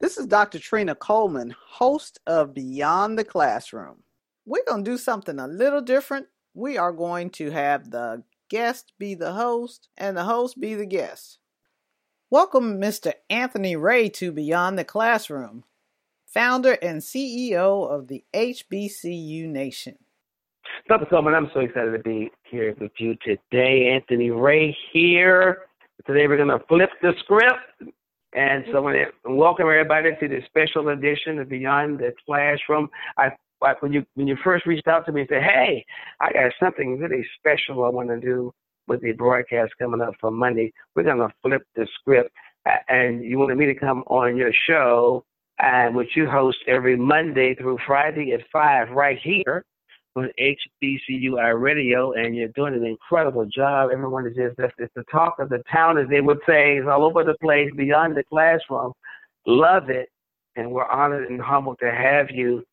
This is Dr. Trina Coleman, host of Beyond the Classroom. We're going to do something a little different. We are going to have the guest be the host and the host be the guest. Welcome, Mr. Anthony Ray, to Beyond the Classroom, founder and CEO of the HBCU Nation. Dr. Coleman, I'm so excited to be here with you today. Anthony Ray here. Today we're going to flip the script. And so I want to welcome everybody to this special edition of Beyond the Classroom. When you first reached out to me and said, hey, I got something really special I want to do with the broadcast coming up for Monday. We're going to flip the script. And you wanted me to come on your show, which you host every Monday through Friday at 5 right here on HBCU Radio, and you're doing an incredible job. Everyone is just, it's the talk of the town, as they would say. It's all over the place, Beyond the Classroom. Love it, and we're honored and humbled to have you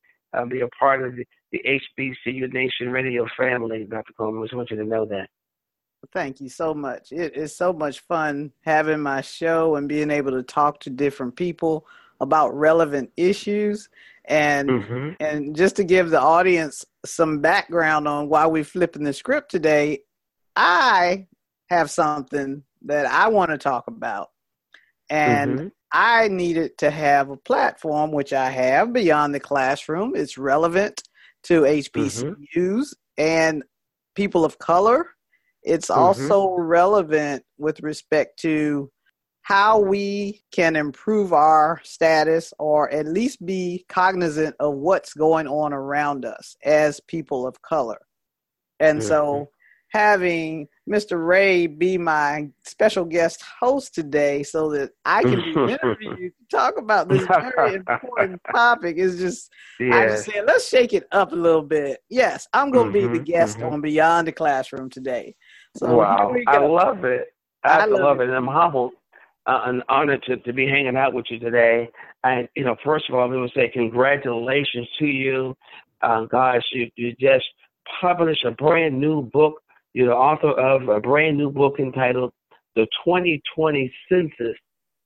be a part of the HBCU Nation Radio family, Dr. Coleman. I just want you to know that. Thank you so much. It is so much fun having my show and being able to talk to different people about relevant issues. And and just to give the audience some background on why we're flipping the script today, I have something that I want to talk about. And I needed to have a platform, which I have, Beyond the Classroom. It's relevant to HBCUs and people of color. It's also relevant with respect to how we can improve our status or at least be cognizant of what's going on around us as people of color. And so having Mr. Ray be my special guest host today so that I can be interviewed to talk about this very important topic is just, I just said, let's shake it up a little bit. Yes, I'm going to be the guest on Beyond the Classroom today. So wow, I love it. I love it. I'm humbled. An honor to be hanging out with you today. And, you know, first of all, I'm going to say congratulations to you. Gosh, you just published a brand new book. You're the author of a brand new book entitled The 2020 Census,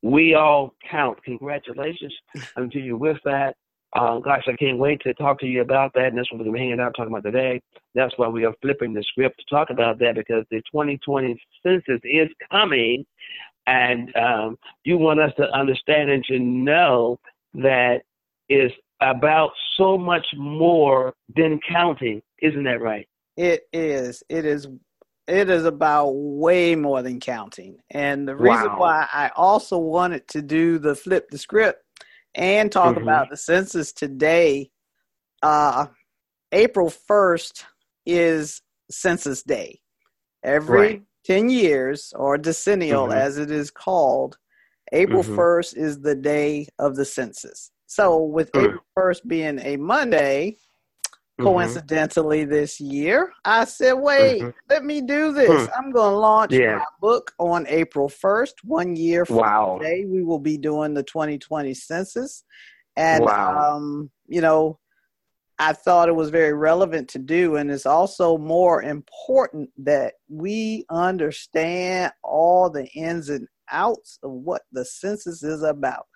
We All Count. Congratulations to you with that. Gosh, I can't wait to talk to you about that. And that's what we're hanging out talking about today. That's why we are flipping the script to talk about that, because the 2020 Census is coming. And you want us to understand and to know that it's about so much more than counting. Isn't that right? It is. It is about way more than counting. And the reason why I also wanted to do the flip the script and talk about the census today, April 1st is Census Day. Every 10 years, or decennial as it is called, April 1st is the day of the census. So with April 1st being a Monday, coincidentally this year, I said, wait, let me do this. I'm going to launch my book on April 1st. 1 year from today, we will be doing the 2020 census. And, you know, I thought it was very relevant to do, and it's also more important that we understand all the ins and outs of what the census is about.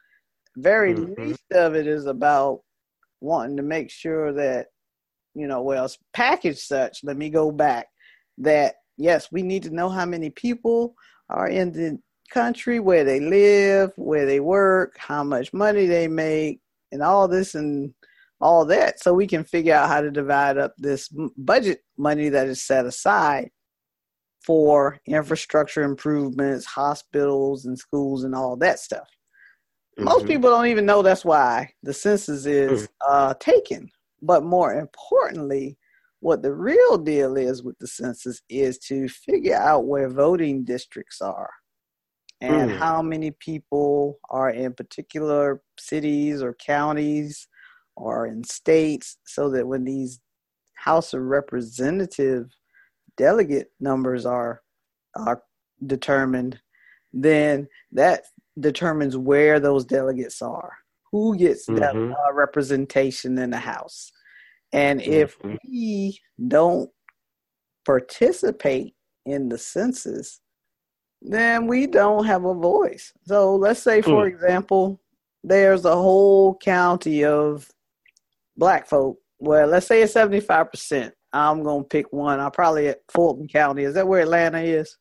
Very least of it is about wanting to make sure that, you know, well, it's packaged such, let me go back, that, yes, we need to know how many people are in the country, where they live, where they work, how much money they make, and all this and all that, so we can figure out how to divide up this budget money that is set aside for infrastructure improvements, hospitals and schools and all that stuff. Most people don't even know that's why the census is taken. But more importantly, what the real deal is with the census is to figure out where voting districts are and how many people are in particular cities or counties or in states, so that when these House of Representative delegate numbers are determined, then that determines where those delegates are, who gets that representation in the House. And if we don't participate in the census, then we don't have a voice. So let's say, for example, there's a whole county of black folk. Well, let's say it's 75%. I'm going to pick one. I'm probably at Fulton County. Is that where Atlanta is?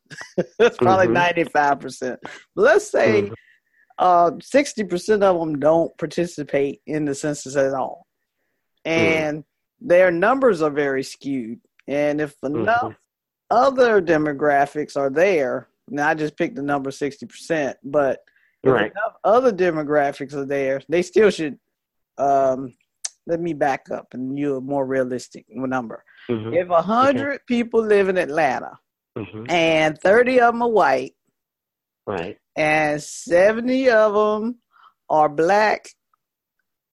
That's probably 95%. But let's say 60% of them don't participate in the census at all. And their numbers are very skewed. And if enough other demographics are there, now I just picked the number 60%, but if enough other demographics are there, they still should let me back up and you a more realistic number. If 100 people live in Atlanta and 30 of them are white, and 70 of them are black,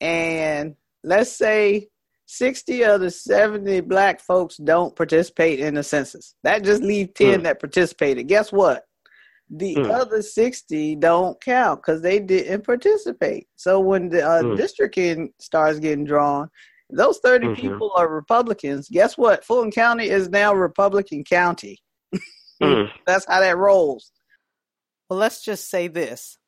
and let's say 60 of the 70 black folks don't participate in the census. That just leaves 10 that participated. Guess what? The other 60 don't count because they didn't participate. So when the district starts getting drawn, those 30 people are Republicans. Guess what? Fulton County is now Republican County. That's how that rolls. Well, let's just say this.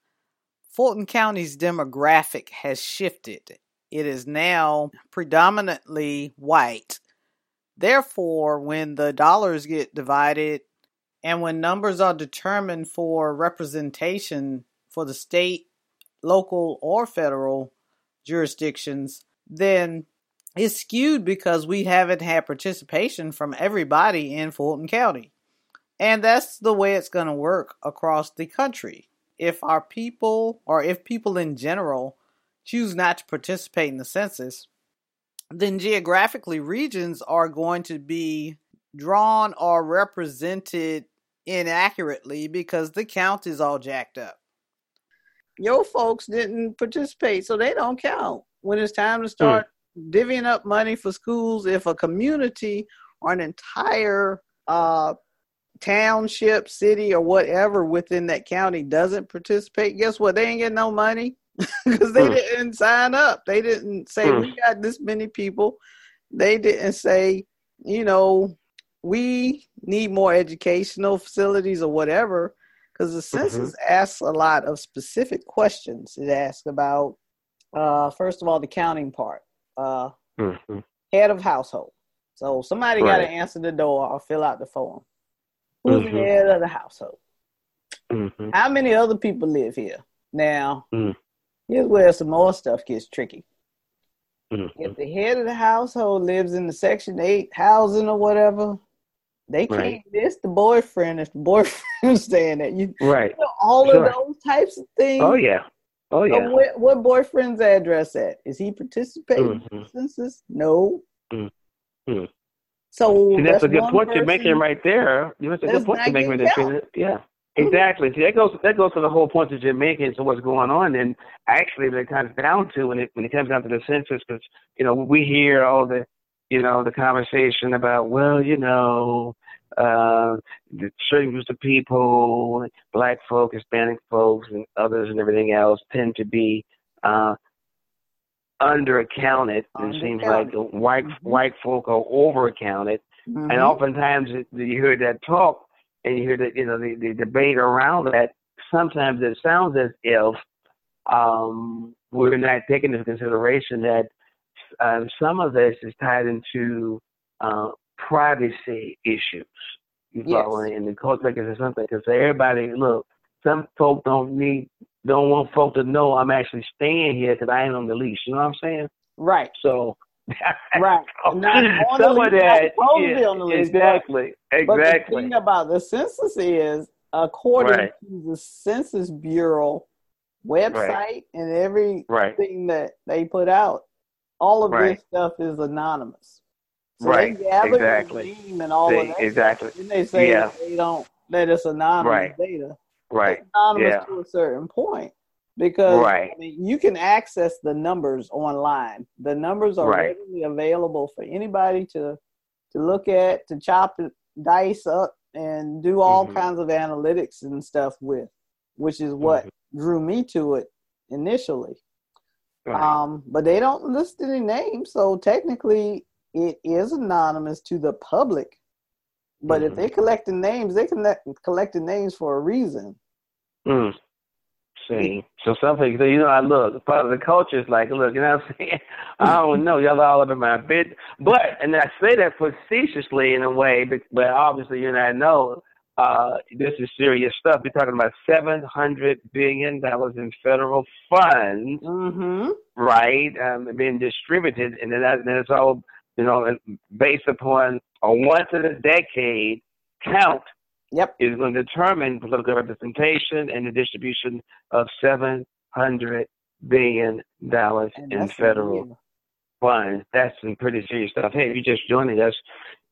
Fulton County's demographic has shifted. It is now predominantly white. Therefore, when the dollars get divided, and when numbers are determined for representation for the state, local, or federal jurisdictions, then it's skewed because we haven't had participation from everybody in Fulton County. And that's the way it's going to work across the country. If our people, or if people in general, choose not to participate in the census, then geographically regions are going to be drawn or represented inaccurately because the count is all jacked up. Your folks didn't participate, so they don't count. When it's time to start divvying up money for schools, if a community or an entire township, city, or whatever within that county doesn't participate, guess what? They ain't getting no money because they didn't sign up. They didn't say, we got this many people. They didn't say, you know, we need more educational facilities or whatever, because the census asks a lot of specific questions. It asks about, first of all, the counting part, head of household. So somebody got to answer the door or fill out the form. Who's the head of the household? How many other people live here? Now, here's where some more stuff gets tricky. If the head of the household lives in the Section 8 housing or whatever, they can't miss the boyfriend if the boyfriend's staying at you. You know, all of those types of things. Oh, yeah. So what boyfriend's address at? Is he participating in the census? No. So and that's a good point you're making right there. That's a good point you're making right there. Yeah. Exactly. See, that goes to the whole point that you're making to what's going on. And actually, when it comes down to when it comes down to the census, because you know we hear all the the conversation about the certain groups of people, black folk, Hispanic folks, and others, and everything else tend to be underaccounted. It seems like white folk are overaccounted, and oftentimes you hear that talk. And you hear that, the debate around that. Sometimes it sounds as if we're not taking into consideration that some of this is tied into privacy issues. And the culture is something because everybody, look, some folk don't want folk to know I'm actually staying here because I ain't on the leash. You know what I'm saying? Right. So. Right. Exactly. But the thing about the census is, according to the Census Bureau website and everything that they put out, all of this stuff is anonymous. So they gather the name and all of that. And they say they don't let us anonymous data. It's anonymous to a certain point. Because I mean, you can access the numbers online. The numbers are readily available for anybody to look at, to chop it, dice up, and do all kinds of analytics and stuff with, which is what drew me to it initially. But they don't list any names, so technically it is anonymous to the public. But if they're collecting names, they can collecting names for a reason. See, so some people say, I look, part of the culture is like, look, I'm saying? I don't know, y'all are all up in my bed. But, and I say that facetiously in a way, but obviously, I know this is serious stuff. We're talking about $700 billion in federal funds, right, being distributed. And then it's all, based upon a once-in-a-decade count. Yep. Is going to determine political representation and the distribution of $700 billion in federal funds. That's some pretty serious stuff. Hey, if you're just joining us,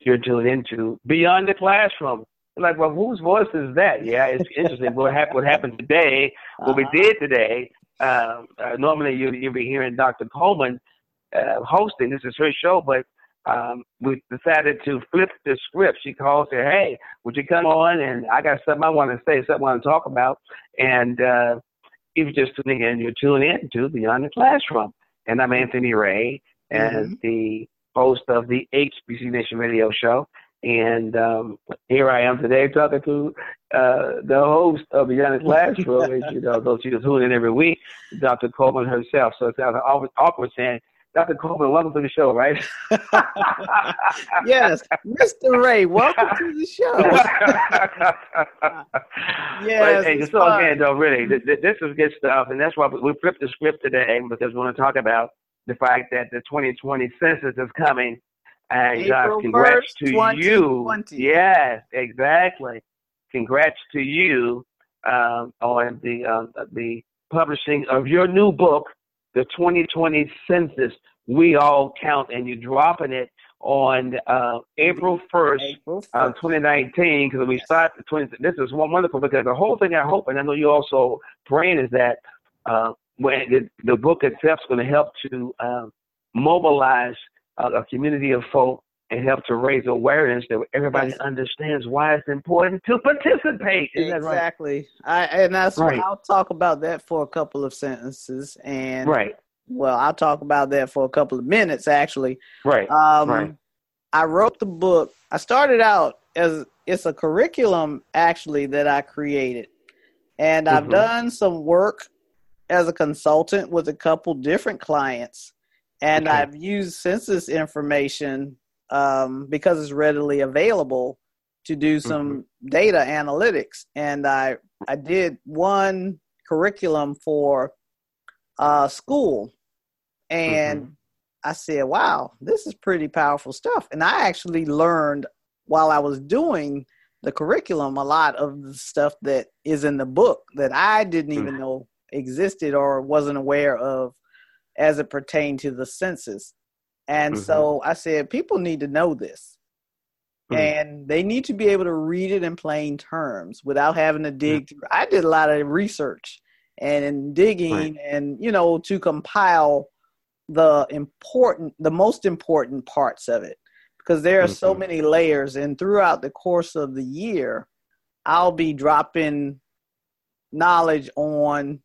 you're tuned into Beyond the Classroom. You're like, well, whose voice is that? Yeah, it's interesting what happened today, what we did today. Normally, you'll be hearing Dr. Coleman hosting. This is her show, but we decided to flip the script. She called, said, hey, would you come on? And I got something I want to say, something I want to talk about. And if you're just tuning in, you're tuning in to Beyond the Classroom. And I'm Anthony Ray, and the host of the HBCU Nation Radio show. And here I am today talking to the host of Beyond the Classroom, and, though she's tuning in every week, Dr. Coleman herself. So it's kind of awkward saying, Dr. Coleman, welcome to the show, right? Yes. Mr. Ray, welcome to the show. Yes. Hey, so again, though, really, this is good stuff, and that's why we flipped the script today, because we want to talk about the fact that the 2020 census is coming. And congrats to you. Yes, exactly. Congrats to you on the publishing of your new book, the 2020 Census, We All Count, and you're dropping it on April 1st, 2019, because we start the 20th. This is wonderful, because the whole thing I hope, and I know you're also praying, is that when the book itself is going to help to mobilize a community of folk and help to raise awareness that everybody understands why it's important to participate. Isn't exactly. That right? And that's right. I'll talk about that for a couple of sentences. And well, I'll talk about that for a couple of minutes, actually. I wrote the book. I started out as it's a curriculum, actually, that I created. And I've done some work as a consultant with a couple different clients. And I've used census information because it's readily available to do some data analytics. And I did one curriculum for school, and I said, wow, this is pretty powerful stuff. And I actually learned while I was doing the curriculum a lot of the stuff that is in the book that I didn't even know existed or wasn't aware of as it pertained to the census. And so I said, people need to know this. And they need to be able to read it in plain terms without having to dig through. I did a lot of research and digging and, to compile the most important parts of it, because there are so many layers. And throughout the course of the year, I'll be dropping knowledge on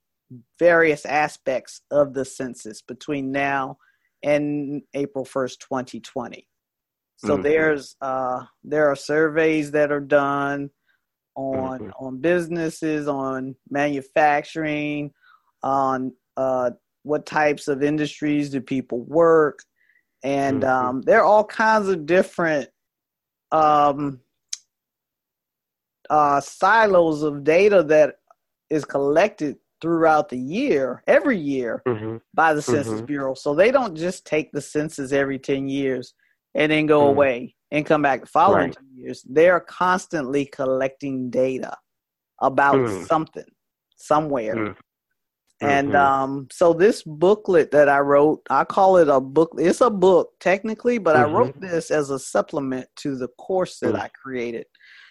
various aspects of the census between now and April 1st, 2020. So there are surveys that are done on businesses, on manufacturing, on what types of industries do people work. And there are all kinds of different silos of data that is collected throughout the year, every year, by the Census Bureau. So they don't just take the census every 10 years and then go away and come back the following 10 years. They are constantly collecting data about something, somewhere. And so this booklet that I wrote, I call it a book. It's a book technically, but I wrote this as a supplement to the course that I created.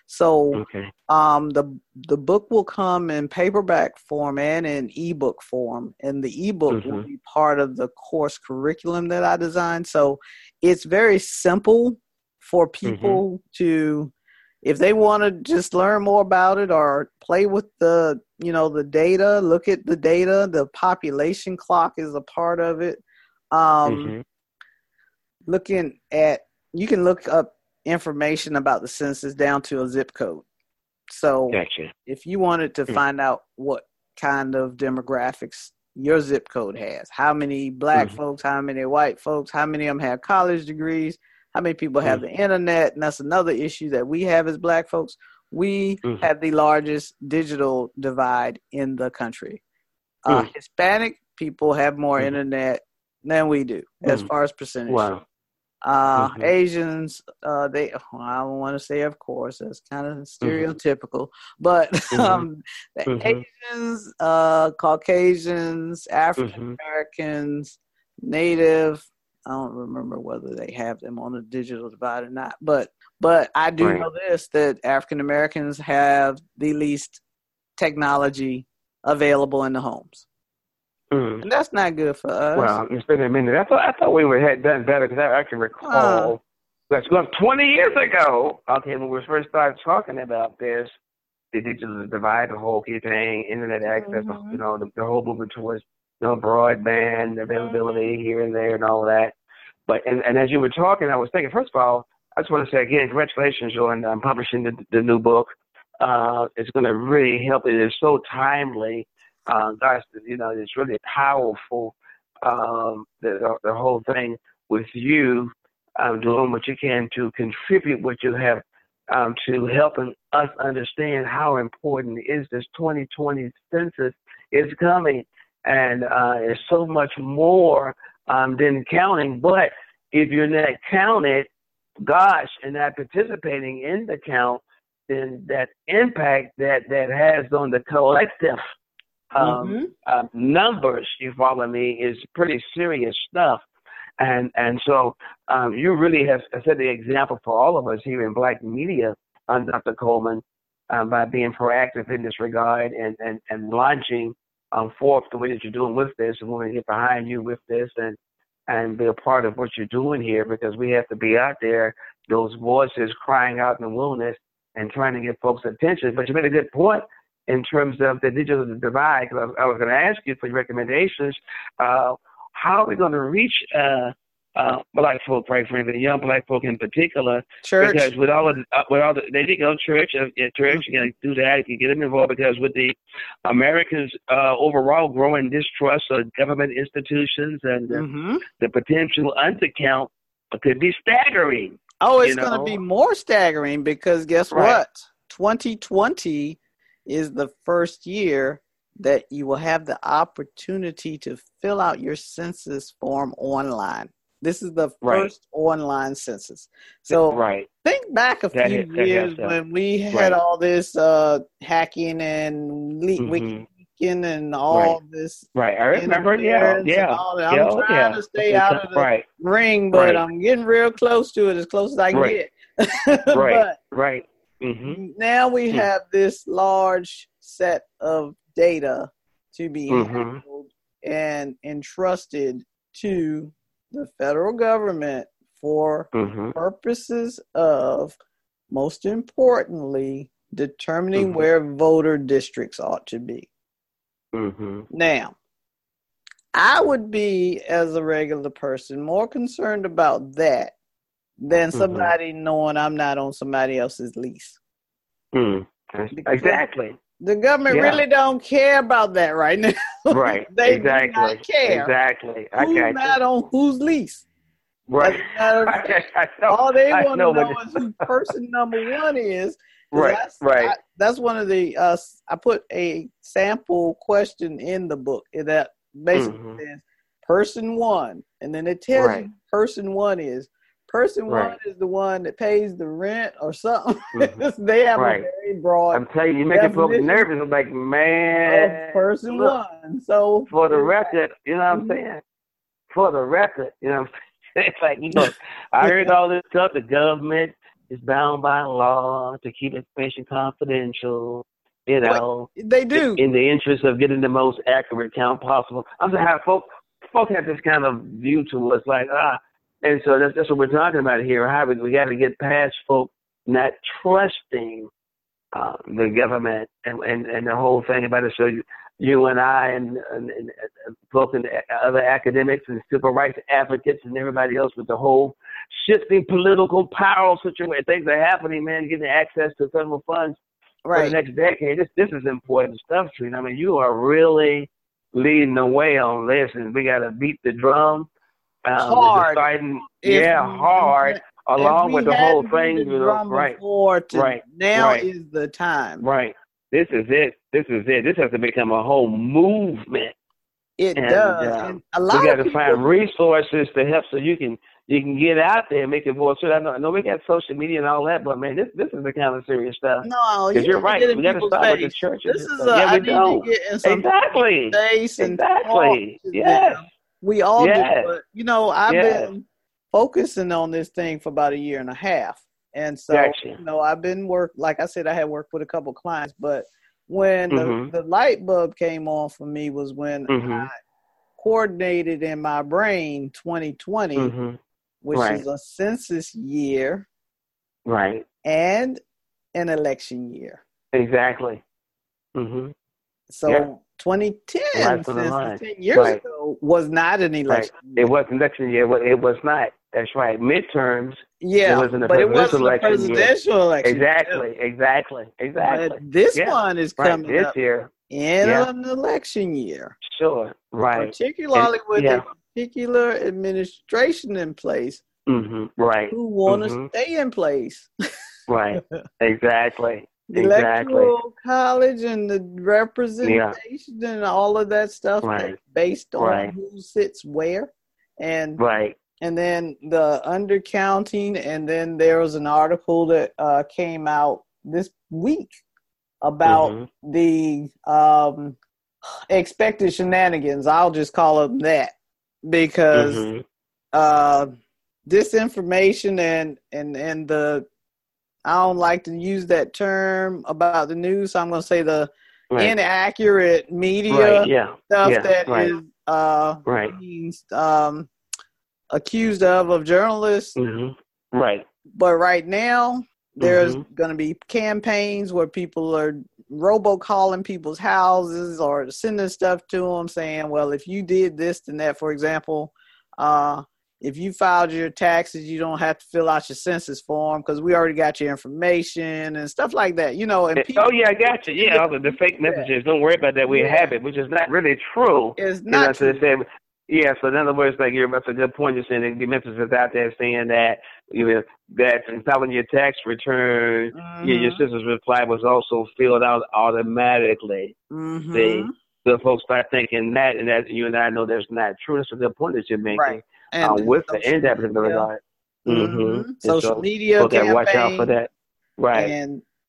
So the book will come in paperback form and in ebook form, and the ebook will be part of the course curriculum that I designed. So it's very simple for people to, if they want to just learn more about it or play with the, the data, look at the data. The population clock is a part of it. Looking at, you can look up information about the census down to a zip code. So if you wanted to find out what kind of demographics your zip code has. How many black mm-hmm. folks, how many white folks, how many of them have college degrees, how many people have mm-hmm. the internet? And that's another issue that we have as black folks. We mm-hmm. have the largest digital divide in the country. Mm-hmm. Hispanic people have more mm-hmm. internet than we do, mm-hmm. as far as percentage. Wow. Mm-hmm. Asians, I don't want to say, of course, that's kind of stereotypical, mm-hmm. but the mm-hmm. Asians, Caucasians, African Americans, mm-hmm. Native, I don't remember whether they have them on the digital divide or not, but I do know this, that African Americans have the least technology available in the homes. Mm. And that's not good for us. Well, it's been a minute. I thought we had done better, because I can recall that's 20 years ago. Okay, when we first started talking about this, the digital divide, the whole key thing, internet access, mm-hmm. you know, the whole movement towards broadband availability here and there and all that. But and as you were talking, I was thinking. First of all, I just want to say again, congratulations on publishing the new book. It's going to really help. It is so timely. Gosh, you know, it's really powerful, the whole thing with you doing what you can to contribute what you have to helping us understand how important is this 2020 census is coming. And it's so much more than counting. But if you're not counted, gosh, and not participating in the count, then that impact that has on the collective numbers, you follow me, is pretty serious stuff. And so you really have set the example for all of us here in black media, Dr. Coleman, by being proactive in this regard and launching forth the way that you're doing with this. And we want to get behind you with this and be a part of what you're doing here, because we have to be out there, those voices crying out in the wilderness and trying to get folks' attention. But you made a good point in terms of the digital divide, because I was going to ask you for your recommendations. How are we going to reach black folk, right, frankly, young black folk in particular? Church. Because with all the they can go church. Church, you can do that. You can get them involved, because with the Americans overall growing distrust of government institutions and the potential undercount could be staggering. Oh, it's going to be more staggering, because guess what? 2020 is the first year that you will have the opportunity to fill out your census form online. This is the first online census. So think back a few years when we had all this hacking and leaking and all this. Right, I remember, I'm trying to stay out of the ring, but I'm getting real close to it, as close as I can get. Now we have this large set of data to be handled and entrusted to the federal government for purposes of, most importantly, determining where voter districts ought to be. Now, I would be, as a regular person, more concerned about that than somebody knowing I'm not on somebody else's lease. Exactly. The government really don't care about that right now. They do not care. Who's not on whose lease? All they want to know is who person number one is. That's one of the. I put a sample question in the book that basically says person one, and then it tells you person one is. Person one is the one that pays the rent or something. They have a very broad. I'm telling you, you making folks nervous. I'm like, man. Person one. So for the record, you know what I'm saying? For the record, you know what I'm saying? It's like, you know, I heard all this stuff. The government is bound by law to keep information confidential. You know, but they do, in the interest of getting the most accurate count possible. I'm saying how folks have this kind of view to us, like And so that's what we're talking about here. How we got to get past folks not trusting the government and the whole thing about it. So you and I and folks and other academics and civil rights advocates and everybody else with the whole shifting political power situation, things are happening, man, getting access to federal funds for the next decade. This is important stuff, Trina. I mean, you are really leading the way on this, and we got to beat the drum. Hard. Hard. Along with the whole thing. Now is the time. Right. This is it. This has to become a whole movement. It does. And a lot we got to find resources to help so you can get out there and make it more sure. I know we got social media and all that, but man, this is the kind of serious stuff. No, you're right. We got to start with the churches. Exactly. Exactly. Yes. We all do. But, I've been focusing on this thing for about a year and a half. And so, I've been like I said, I had worked with a couple of clients, but when the light bulb came on for me was when I coordinated in my brain 2020, which is a census year, and an election year. Exactly. So 2010, right, 10 years ago, was not an election year. It wasn't an election year. It was not. That's right. Midterms. Yeah, it wasn't a presidential election. Exactly. But this one is coming this up year. In an election year. Sure, right. Particularly with a particular administration in place. Who want to stay in place. Right, exactly. Electoral college and the representation and all of that stuff that's based on who sits where. And then the undercounting, and then there was an article that came out this week about the expected shenanigans. I'll just call them that, because disinformation and the, I don't like to use that term about the news, so I'm going to say the inaccurate media stuff that is being accused of journalists. But right now, there's going to be campaigns where people are robocalling people's houses or sending stuff to them saying, well, if you did this, then that, for example, if you filed your taxes, you don't have to fill out your census form because we already got your information and stuff like that, And people, I got you. Yeah, all the fake messages. Don't worry about that. We have it, which is not really true. It's not true. Yeah, so in other words, like that's a good point. You're saying the message is out there saying that, that in filing your tax return, your census reply was also filled out automatically. See? So folks start thinking that, and that you and I know that's not true. That's a good point that you're making. Right. And with the end of the regard. Social media campaign. Watch out for that. Right.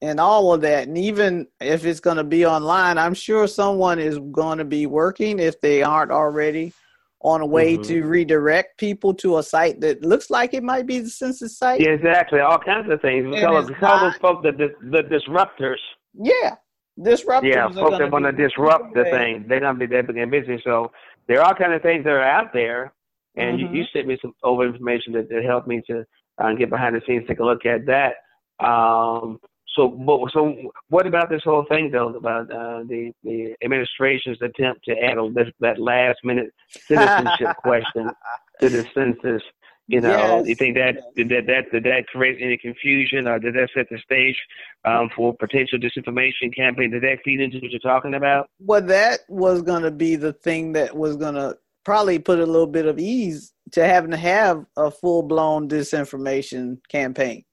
And all of that. And even if it's going to be online, I'm sure someone is going to be working, if they aren't already, on a way to redirect people to a site that looks like it might be the census site. Yeah, exactly. All kinds of things. We call those folks the disruptors. Yeah. Disruptors. Yeah, folks that want to disrupt the thing. They're going to be busy. So there are all kinds of things that are out there. And you sent me some over information that helped me to get behind the scenes, take a look at that. So what about this whole thing, though, about the administration's attempt to add that last-minute citizenship question to the census? You think that creates any confusion, or did that set the stage for potential disinformation campaign? Did that feed into what you're talking about? Well, that was going to be the thing that was going to probably put a little bit of ease to having to have a full-blown disinformation campaign,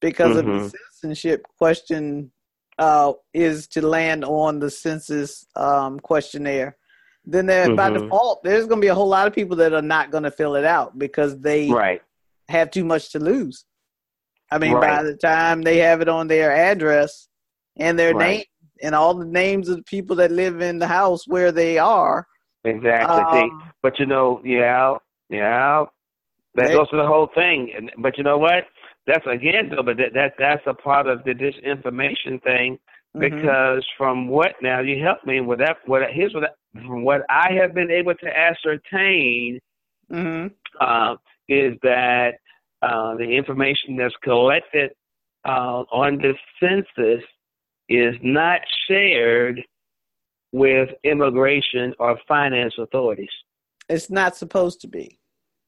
because if the citizenship question is to land on the census questionnaire, then by default, there's going to be a whole lot of people that are not going to fill it out because they have too much to lose. I mean, by the time they have it on their address and their name and all the names of the people that live in the house where they are, exactly. But that goes to the whole thing. But you know what? That's again, though. But that's a part of the disinformation thing, because from what now you help me with that. From what I have been able to ascertain is that the information that's collected on the census is not shared with immigration or finance authorities. It's not supposed to be.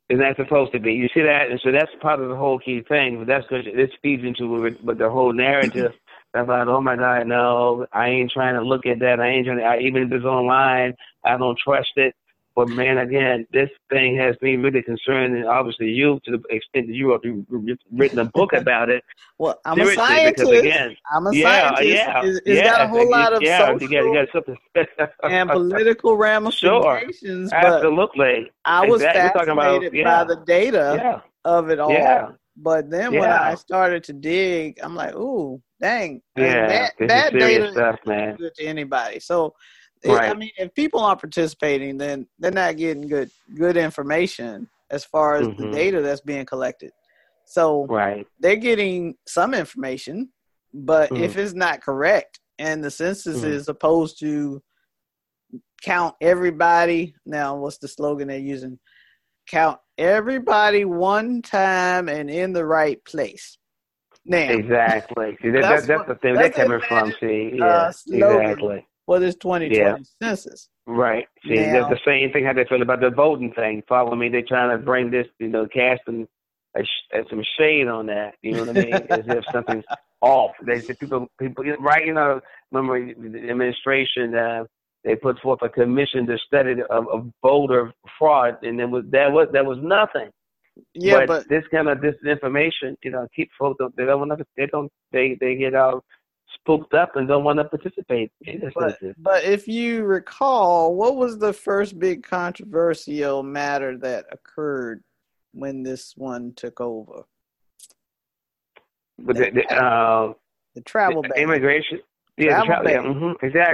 It's not supposed to be. You see that? And so that's part of the whole key thing. But this feeds into the whole narrative I thought, oh, my God, no, I ain't trying to look at that. Even if it's online, I don't trust it. But, man, again, this thing has been really concerning, obviously, you, to the extent that you have written a book about it. Well, I'm seriously, a scientist. Because, again, I'm a scientist. Yeah, it's got a whole lot of social you got and political ramifications. Sure, absolutely. But I was fascinated by the data of it all. Yeah. But then when I started to dig, I'm like, ooh, dang. That data stuff, isn't good to anybody. So, I mean, if people aren't participating, then they're not getting good information as far as the data that's being collected. So they're getting some information, but if it's not correct and the census is supposed to count everybody. Now, what's the slogan they're using? Count everybody one time and in the right place. Now, exactly. See, that's the thing they're coming from. See, exactly. Well, this 2020 census. Right. See, now, that's the same thing how they feel about the voting thing. Follow me. They're trying to bring this, casting some shade on that. You know what I mean? As if something's off. They said people, right? You know, remember the administration. They put forth a commission to study of voter fraud, and there was nothing. Yeah, but this kind of disinformation, keep folks. They get out spooked up and don't want to participate. But if you recall, what was the first big controversial matter that occurred when this one took over? But the travel ban, immigration. Yeah, exactly.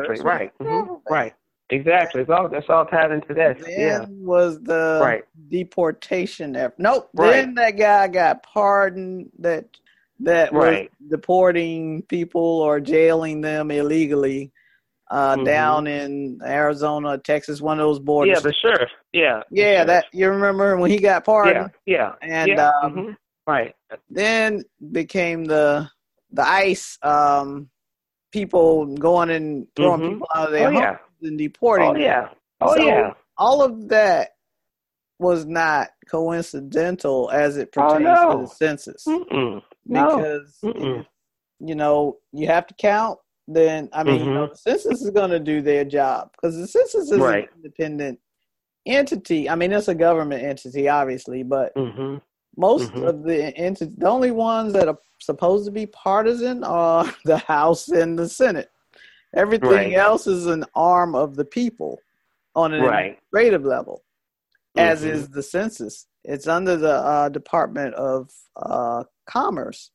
First right. Mm-hmm. Right. Exactly. That's all tied into that. Then was the deportation effort. Nope. Right. Then that guy got pardoned that was deporting people or jailing them illegally down in Arizona, Texas, one of those borders. Yeah, the sheriff. Yeah. Yeah, that you remember when he got pardoned? Yeah. And then became the ICE people going and throwing people out of their homes and deporting them. All of that was not coincidental as it pertains to the census. Mm-mm. Because, if, you have to count, then, I mean, the census is going to do their job. Because the census is an independent entity. I mean, it's a government entity, obviously, but most of the entities, the only ones that are supposed to be partisan are the House and the Senate. Everything else is an arm of the people on an administrative level, as is the census. It's under the Department of Commerce.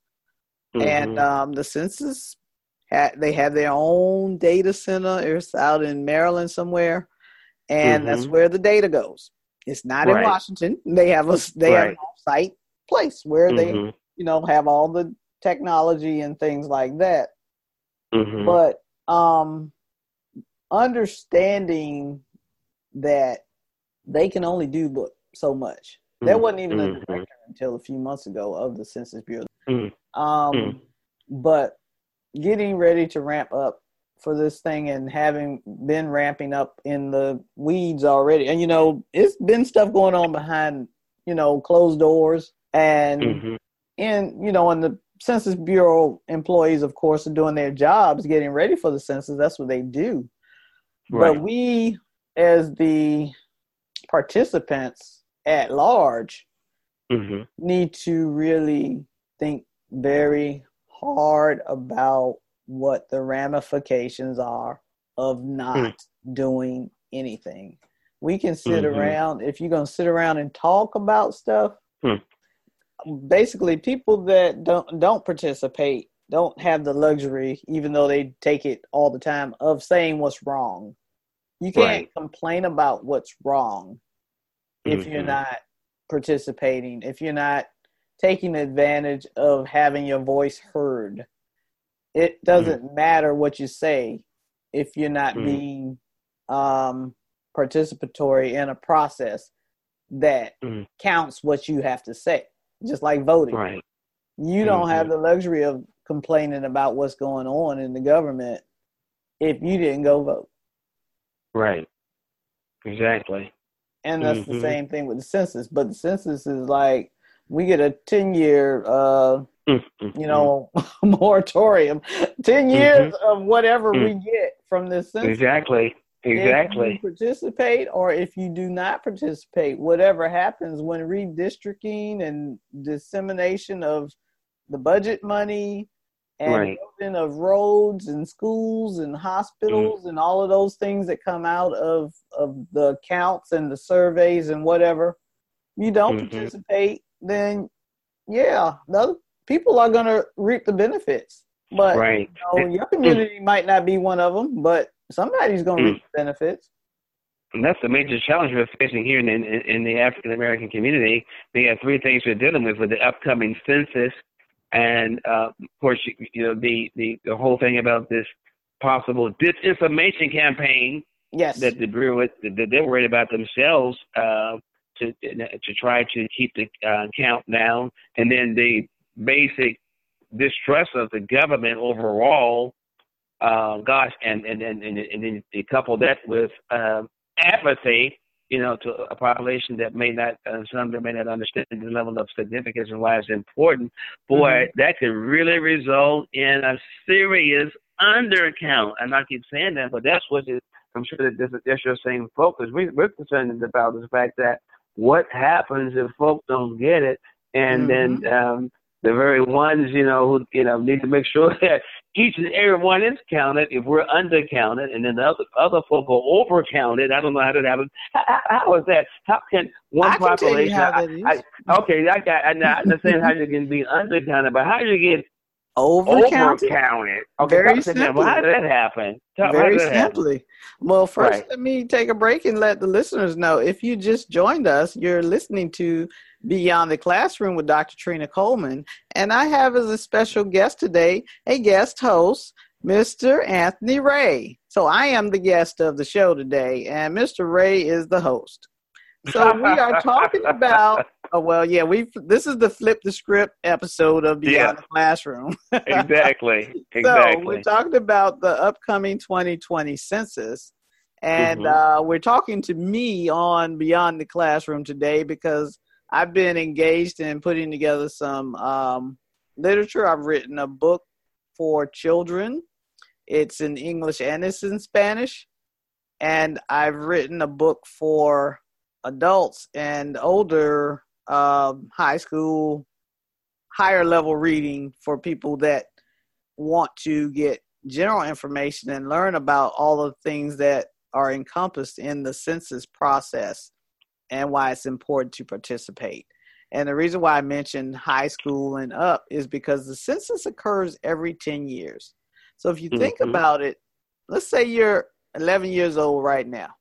And the census, they have their own data center. It's out in Maryland somewhere, and that's where the data goes. It's not in Washington. They have have an off-site place where they have all the technology and things like that. But understanding that they can only do so much. There wasn't even a director until a few months ago of the Census Bureau. But getting ready to ramp up for this thing and having been ramping up in the weeds already. And, it's been stuff going on behind, closed doors. And, and the Census Bureau employees, of course, are doing their jobs, getting ready for the census. That's what they do. Right. But we, as the participants at large, need to really think very hard about what the ramifications are of not doing anything. We can sit around. If you're going to sit around and talk about stuff, basically people that don't participate don't have the luxury, even though they take it all the time, of saying what's wrong. You can't complain about what's wrong if you're not participating, if you're not taking advantage of having your voice heard. It doesn't matter what you say if you're not being participatory in a process that counts what you have to say, just like voting. Right. You don't have the luxury of complaining about what's going on in the government if you didn't go vote. Right. Exactly. And that's the same thing with the census. But the census is like, we get a 10-year you know, moratorium, 10 years of whatever we get from this census. Exactly. If you participate or if you do not participate, whatever happens when redistricting and dissemination of the budget money and building of roads and schools and hospitals and all of those things that come out of the counts and the surveys and whatever, you don't participate, then those people are going to reap the benefits. But you know, your community might not be one of them, but somebody's going to reap the benefits. And that's the major challenge we're facing here in the African-American community. We have three things we're dealing with the upcoming census and, of course, you know, the whole thing about this possible disinformation campaign that the Bureau, that they're worried about themselves to try to keep the count down. And then the basic distrust of the government overall, and then you couple that with apathy, you know, to a population that may not, some that may not understand the level of significance and why it's important. Boy, that could really result in a serious undercount. And I keep saying that, but that's what is, I'm sure that that's your same focus. We're concerned about the fact that what happens if folks don't get it, and then the very ones, you know, who, you know, need to make sure that each and every one is counted. If we're undercounted, and then the other folk are overcounted, I don't know how that happens. How is that? How can one population? I understand how you can be undercounted, but how do you get overcounted? Okay, very simply. Well, how did that happen? Happen? Well, first, let me take a break and let the listeners know. If you just joined us, you're listening to Beyond the Classroom with Dr. Trina Coleman, and I have as a special guest today a guest host, Mr. Anthony Ray. So I am the guest of the show today, and Mr. Ray is the host. So we are talking about this is the Flip the Script episode of Beyond the Classroom. Exactly. So we're talking about the upcoming 2020 census, and we're talking to me on Beyond the Classroom today because I've been engaged in putting together some literature. I've written a book for children. It's in English and it's in Spanish. And I've written a book for adults and older high school, higher level reading for people that want to get general information and learn about all the things that are encompassed in the census process and why it's important to participate. And the reason why I mentioned high school and up is because the census occurs every 10 years. So if you think about it, let's say you're 11 years old right now.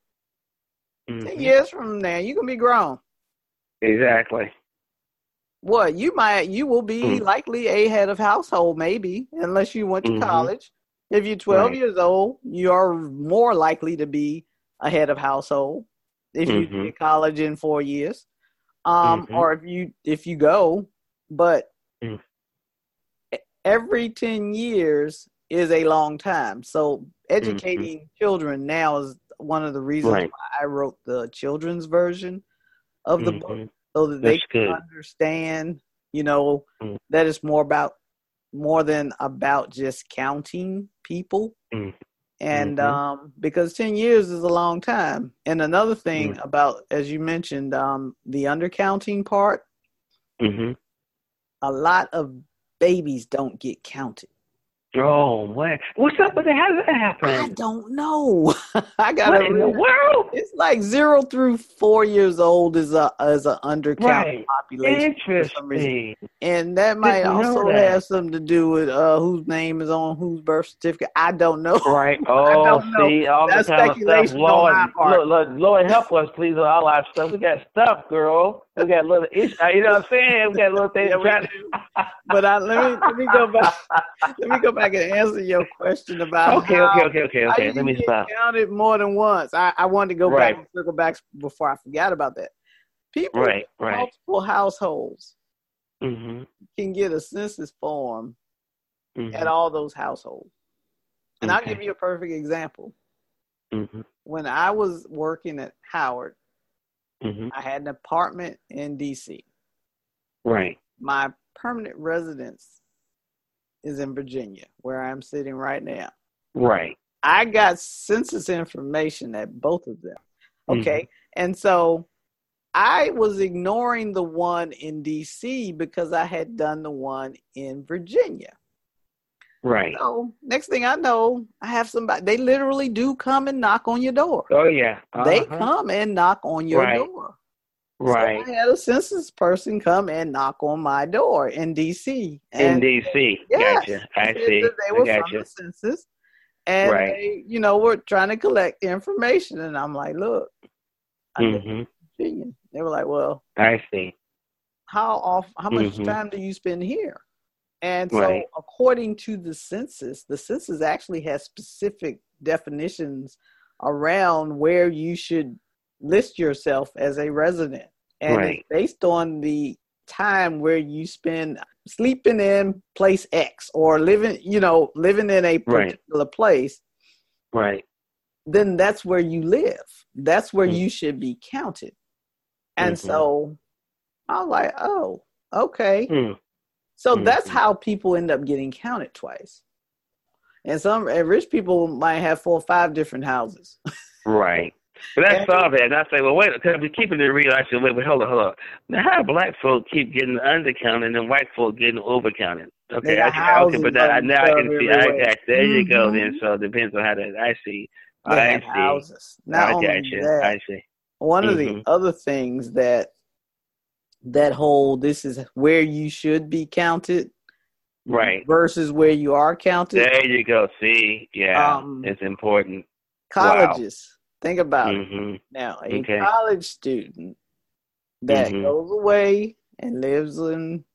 10 years from now, you're going to be grown. Exactly. What? You will be likely a head of household, maybe, unless you went to college. If you're 12 years old, you are more likely to be a head of household. If you do college in 4 years, or if you go, but every 10 years is a long time. So educating children now is one of the reasons why I wrote the children's version of the book, so that they can understand, you know, that it's more than about just counting people. And because 10 years is a long time. And another thing about, as you mentioned, the undercounting part, a lot of babies don't get counted. Oh, what? What's up with that? How did that happen? I don't know. I got what in the world? It's like 0 through 4 years old is a undercounted population. Interesting. For some reason. And that might also have something to do with whose name is on whose birth certificate. I don't know. Right. Oh, see, all that kind of stuff. Lord, help us, please, with all our stuff. We got stuff, girl. We got little issues. You know what I'm saying? We got little things. But let me go back. Let me go back and answer your question about how let me stop. Counted more than once. I wanted to go back and circle back before I forgot about that. People in multiple households can get a census form at all those households. And I'll give you a perfect example. When I was working at Howard, I had an apartment in D.C. Right. My permanent residence is in Virginia, where I'm sitting right now. Right. I got census information at both of them. Okay. Mm-hmm. And so I was ignoring the one in DC because I had done the one in Virginia. Right. So next thing I know, I have somebody, they literally do come and knock on your door. Oh yeah. Uh-huh. They come and knock on your right. door. Right. So I had a census person come and knock on my door in DC. And in DC. Yes, gotcha. I see. They were gotcha. From the census. And right. they, you know, were trying to collect information. And I'm like, look, mm-hmm. They were like, well, I see. How much mm-hmm. time do you spend here? And so right. according to the census actually has specific definitions around where you should list yourself as a resident. And right. it's based on the time where you spend sleeping in place X or living in a particular right. place. Right. Then that's where you live. That's where mm-hmm. you should be counted. And mm-hmm. so I was like, oh, okay. Mm-hmm. So mm-hmm. that's how people end up getting counted twice. And rich people might have 4 or 5 different houses. Right. But I saw that, and I say, well, wait, because we're keeping it real. I said, wait, hold on. Now, how do black folk keep getting undercounted and white folk getting overcounted? Okay, now I can see. I got there mm-hmm. you go. Then so it depends on how that. I see. I see. Houses. Not only that, I see. One mm-hmm. of the other things that whole this is where you should be counted, right? Versus where you are counted. There you go. See, yeah, it's important. Colleges. Wow. Think about mm-hmm. it. Now, a okay. college student that mm-hmm. goes away and lives in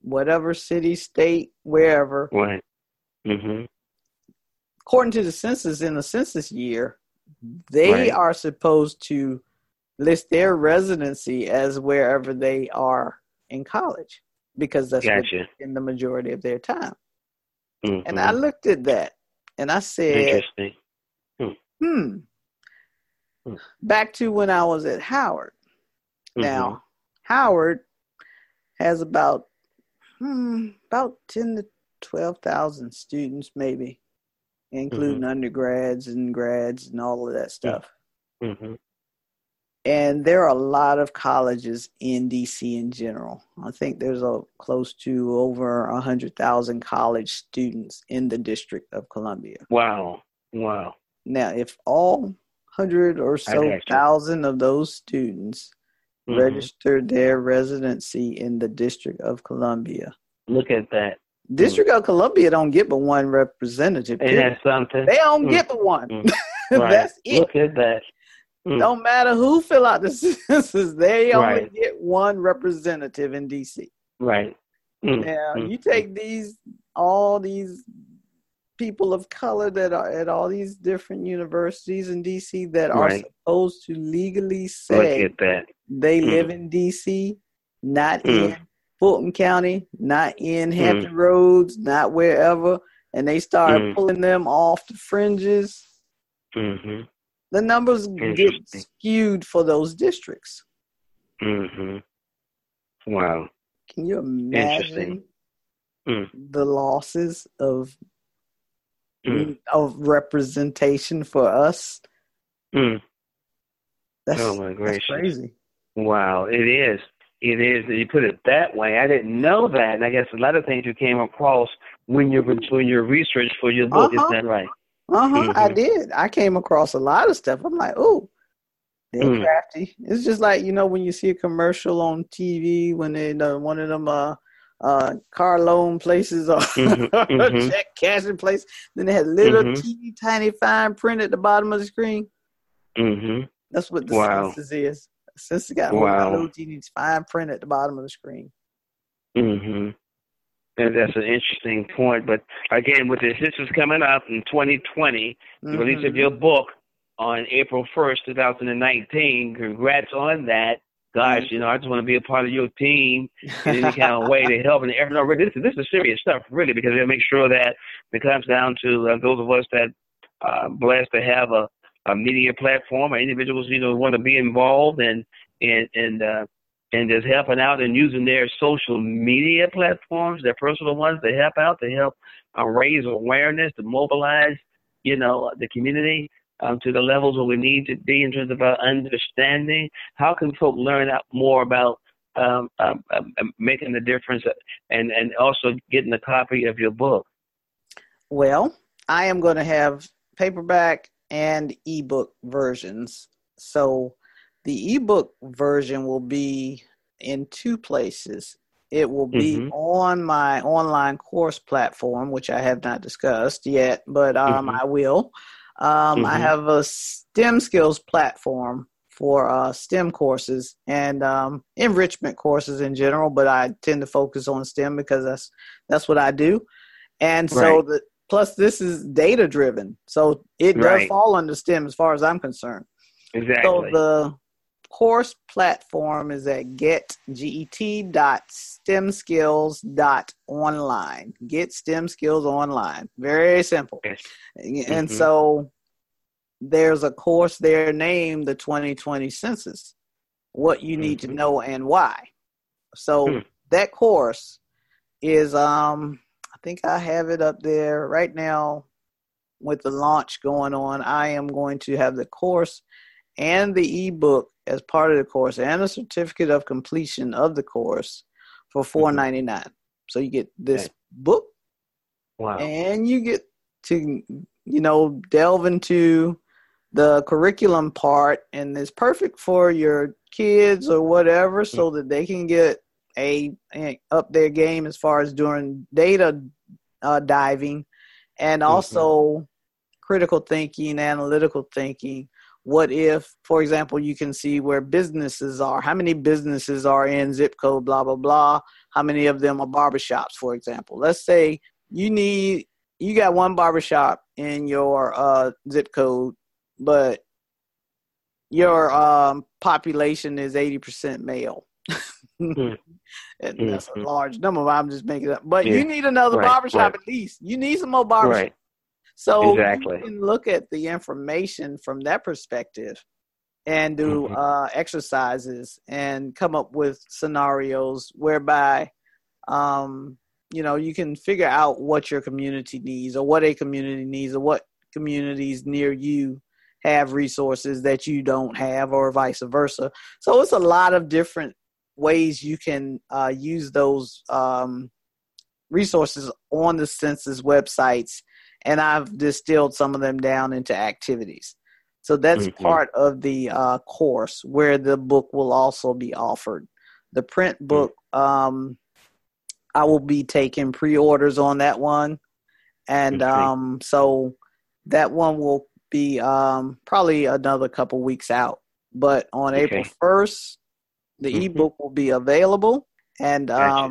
whatever city, state, wherever. Right. Mm-hmm. According to the census, in the census year, they right. are supposed to list their residency as wherever they are in college because that's gotcha. What in the majority of their time. Mm-hmm. And I looked at that and I said, interesting. Back to when I was at Howard. Mm-hmm. Now, Howard has about 10 to 12,000 students, maybe, including mm-hmm. undergrads and grads and all of that stuff. Mm-hmm. And there are a lot of colleges in DC in general. I think there's close to over 100,000 college students in the District of Columbia. Wow. Now, if all 100 or so thousand of those students mm-hmm. registered their residency in the District of Columbia. Look at that. District mm-hmm. of Columbia don't get but one representative. Ain't that something? They don't mm-hmm. get but one. Mm-hmm. Right. That's it. Look at that. Mm-hmm. Don't matter who fill out the census, they only right. get one representative in DC. Right. Mm-hmm. Now mm-hmm. you take all these people of color that are at all these different universities in DC that are right. supposed to legally say they live in DC, not in Fulton County, not in Hampton Roads, not wherever, and they start pulling them off the fringes. Mm-hmm. The numbers get skewed for those districts. Mm-hmm. Wow. Can you imagine the losses of representation for us? Oh my gracious. That's crazy. Wow, it is. You put it that way. I didn't know that, and I guess a lot of things you came across when you're doing your research for your book. Is that right? Mm-hmm. I did. I came across a lot of stuff. I'm like, oh, they're crafty. It's just like, you know, when you see a commercial on TV when they one of them car loan places or check cashing place. Then they had little teeny tiny fine print at the bottom of the screen. Mm-hmm. That's what the census is. Census got little teeny fine print at the bottom of the screen. Mm-hmm. And that's an interesting point. But again, with the census coming up in 2020, the release of your book on April 1st, 2019, congrats on that. Gosh, you know, I just want to be a part of your team in any kind of way to help. And this is serious stuff, really, because they'll make sure that it comes down to those of us that are blessed to have a media platform or individuals, you know, want to be involved and and just helping out and using their social media platforms, their personal ones, to help out, to help raise awareness, to mobilize, you know, the community to the levels where we need to be in terms of our understanding. How can folk learn out more about making the difference and also getting a copy of your book? Well, I am going to have paperback and ebook versions. So the ebook version will be in two places. It will be on my online course platform, which I have not discussed yet, but I will. I have a STEM skills platform for STEM courses and enrichment courses in general, but I tend to focus on STEM because that's what I do. And so plus this is data driven. So it does fall under STEM as far as I'm concerned. Exactly. So the course platform is at get.stemskills.online. Get STEM skills online. Very simple. And so there's a course there named the 2020 Census, What You Need to Know and Why. So that course is, I think I have it up there right now. With the launch going on, I am going to have the course and the ebook as part of the course and a certificate of completion of the course for $4.99. So you get this book and you get to, you know, delve into the curriculum part, and it's perfect for your kids or whatever so that they can get a up their game as far as doing data diving and also critical thinking, analytical thinking. What if, for example, you can see where businesses are, how many businesses are in zip code, blah, blah, blah. How many of them are barbershops, for example. Let's say you got one barbershop in your zip code, but your population is 80% male. And that's a large number. I'm just making it up. But you need another barbershop at least. You need some more barbershops. Right. So you can look at the information from that perspective and do exercises and come up with scenarios whereby, you know, you can figure out what your community needs or what a community needs or what communities near you have resources that you don't have or vice versa. So it's a lot of different ways you can use those resources on the census websites. And I've distilled some of them down into activities. So that's part of the course where the book will also be offered. The print book, I will be taking pre-orders on that one. And so that one will be probably another couple weeks out. But on April 1st, the ebook will be available. And I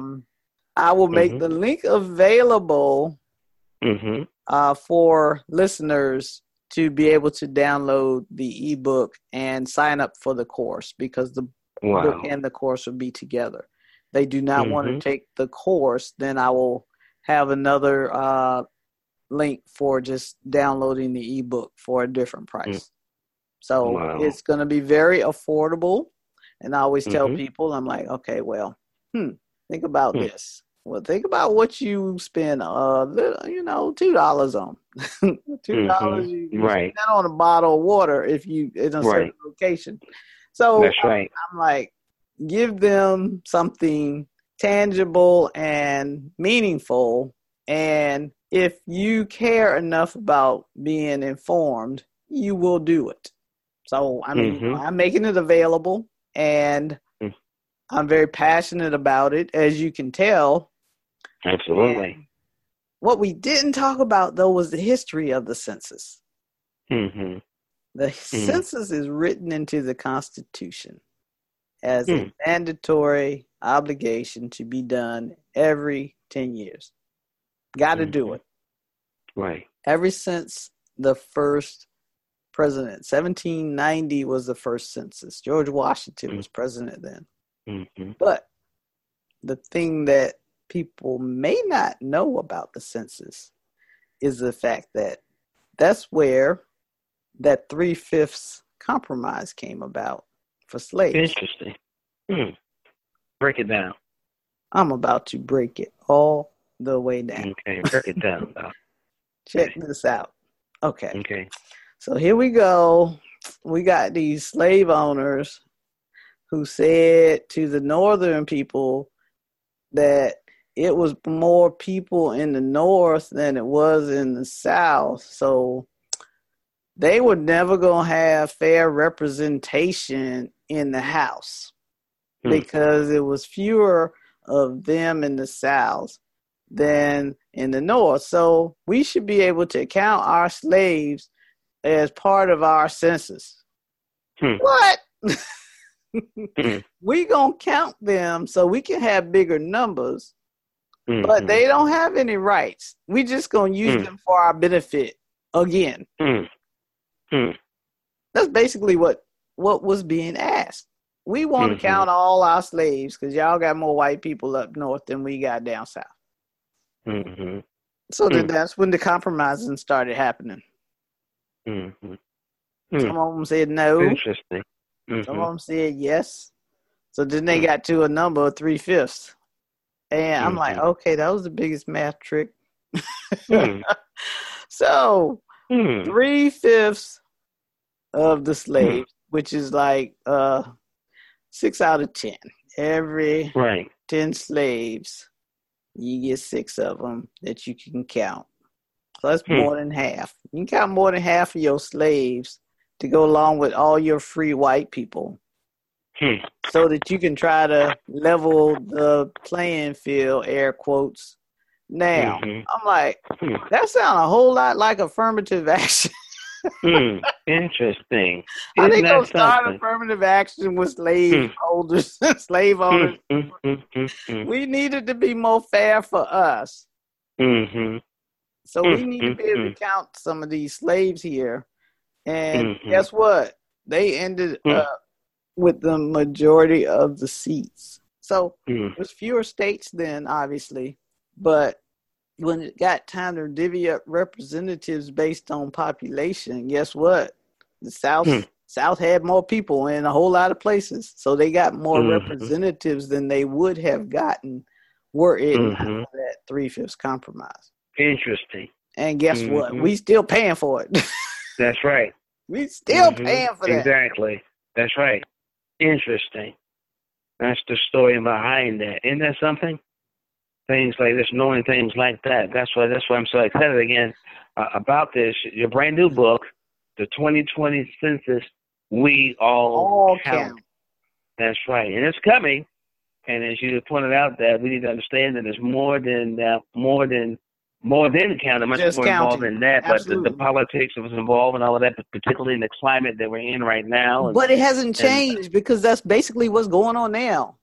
will make the link available for listeners to be able to download the ebook and sign up for the course, because the book and the course will be together. They do not want to take the course, then I will have another link for just downloading the ebook for a different price. So it's going to be very affordable. And I always tell people, I'm like, okay, well, think about this. Well, think about what you spend, you know, $2 on. $2 you spend that on a bottle of water if you in a certain location. So I'm like, give them something tangible and meaningful. And if you care enough about being informed, you will do it. So I mean, I'm making it available, and I'm very passionate about it, as you can tell. Absolutely. And what we didn't talk about, though, was the history of the census. The census is written into the Constitution as a mandatory obligation to be done every 10 years. Got to do it. Right. Ever since the first president, 1790 was the first census. George Washington was president then. But the thing that people may not know about the census is the fact that that's where that 3/5 compromise came about for slaves. Interesting. Break it down. I'm about to break it all the way down. Okay, break it down. Check this out. Okay. Okay. So here we go. We got these slave owners who said to the northern people that it was more people in the north than it was in the south. So they were never going to have fair representation in the House because it was fewer of them in the South than in the North. So we should be able to count our slaves as part of our census. What? We gonna count them so we can have bigger numbers, but they don't have any rights. We just gonna use them for our benefit again. That's basically what was being asked. We want to count all our slaves because y'all got more white people up north than we got down south. So then that's when the compromising started happening. Some of them said no. Interesting. Some of them said yes. So then they got to a number of 3/5. And I'm like, okay, that was the biggest math trick. So 3/5 of the slaves, which is like 6 out of 10. Every 10 slaves, you get 6 of them that you can count. So that's more than half. You can count more than half of your slaves to go along with all your free white people so that you can try to level the playing field, air quotes. Now, I'm like, that sounds a whole lot like affirmative action. Interesting. I think they'll start affirmative action with slave holders. Slave owners. We needed to be more fair for us. So we need to be able to count some of these slaves here. And guess what? They ended up with the majority of the seats. So there's fewer states then, obviously. But when it got time to divvy up representatives based on population, guess what? The South had more people in a whole lot of places. So they got more representatives than they would have gotten were it not for that 3/5 compromise. Interesting. And guess what? We still paying for it. That's right. We still paying for that. Exactly. That's right. Interesting. That's the story behind that. Isn't that something? Things like this, knowing things like that. That's why I'm so excited again about this. Your brand new book, the 2020 Census, We All Count. That's right. And it's coming. And as you pointed out, that we need to understand that it's more than counting, much more involved than that. Absolutely. But the politics that was involved and all of that, but particularly in the climate that we're in right now. And, but it hasn't changed because that's basically what's going on now.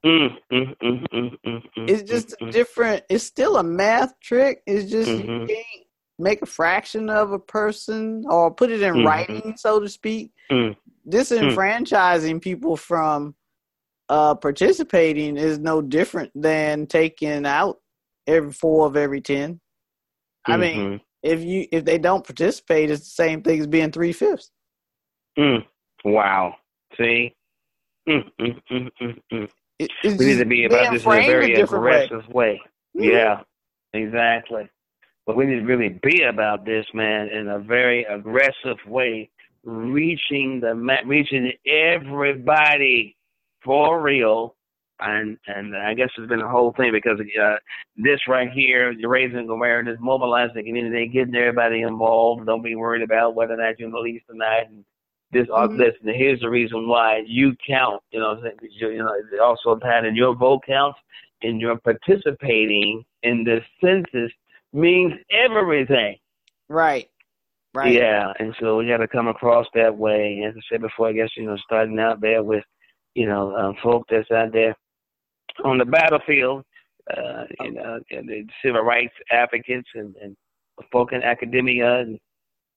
It's just different. It's still a math trick. It's just you can't make a fraction of a person or put it in writing, so to speak. Disenfranchising people from participating is no different than taking out every 4 of every 10. I mean, if they don't participate, it's the same thing as being 3/5. Wow. See? It's we need to be about this in a very aggressive way. Yeah, exactly. But we need to really be about this, man, in a very aggressive way, reaching everybody for real. And I guess it's been a whole thing because this right here, you're raising awareness, mobilizing the community, getting everybody involved. Don't be worried about whether or not you're released or not. And this, this, and here's the reason why you count. You know, also tied in your vote counts and your participating in the census means everything. Right. Right. Yeah, and so we got to come across that way. As I said before, I guess starting out there with folk that's out there on the battlefield, the civil rights advocates and folk in academia and